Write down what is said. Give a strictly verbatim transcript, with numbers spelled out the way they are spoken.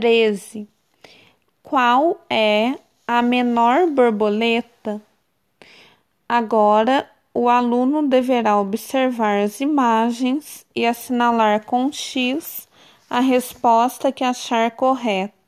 treze. Qual é a menor borboleta? Agora, o aluno deverá observar as imagens e assinalar com X a resposta que achar correta.